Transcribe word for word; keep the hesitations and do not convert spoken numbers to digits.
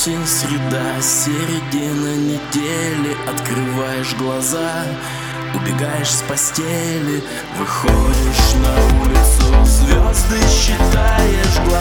Осень, среда, середина недели. Открываешь глаза, убегаешь с постели, выходишь на улицу, звезды считаешь глаза.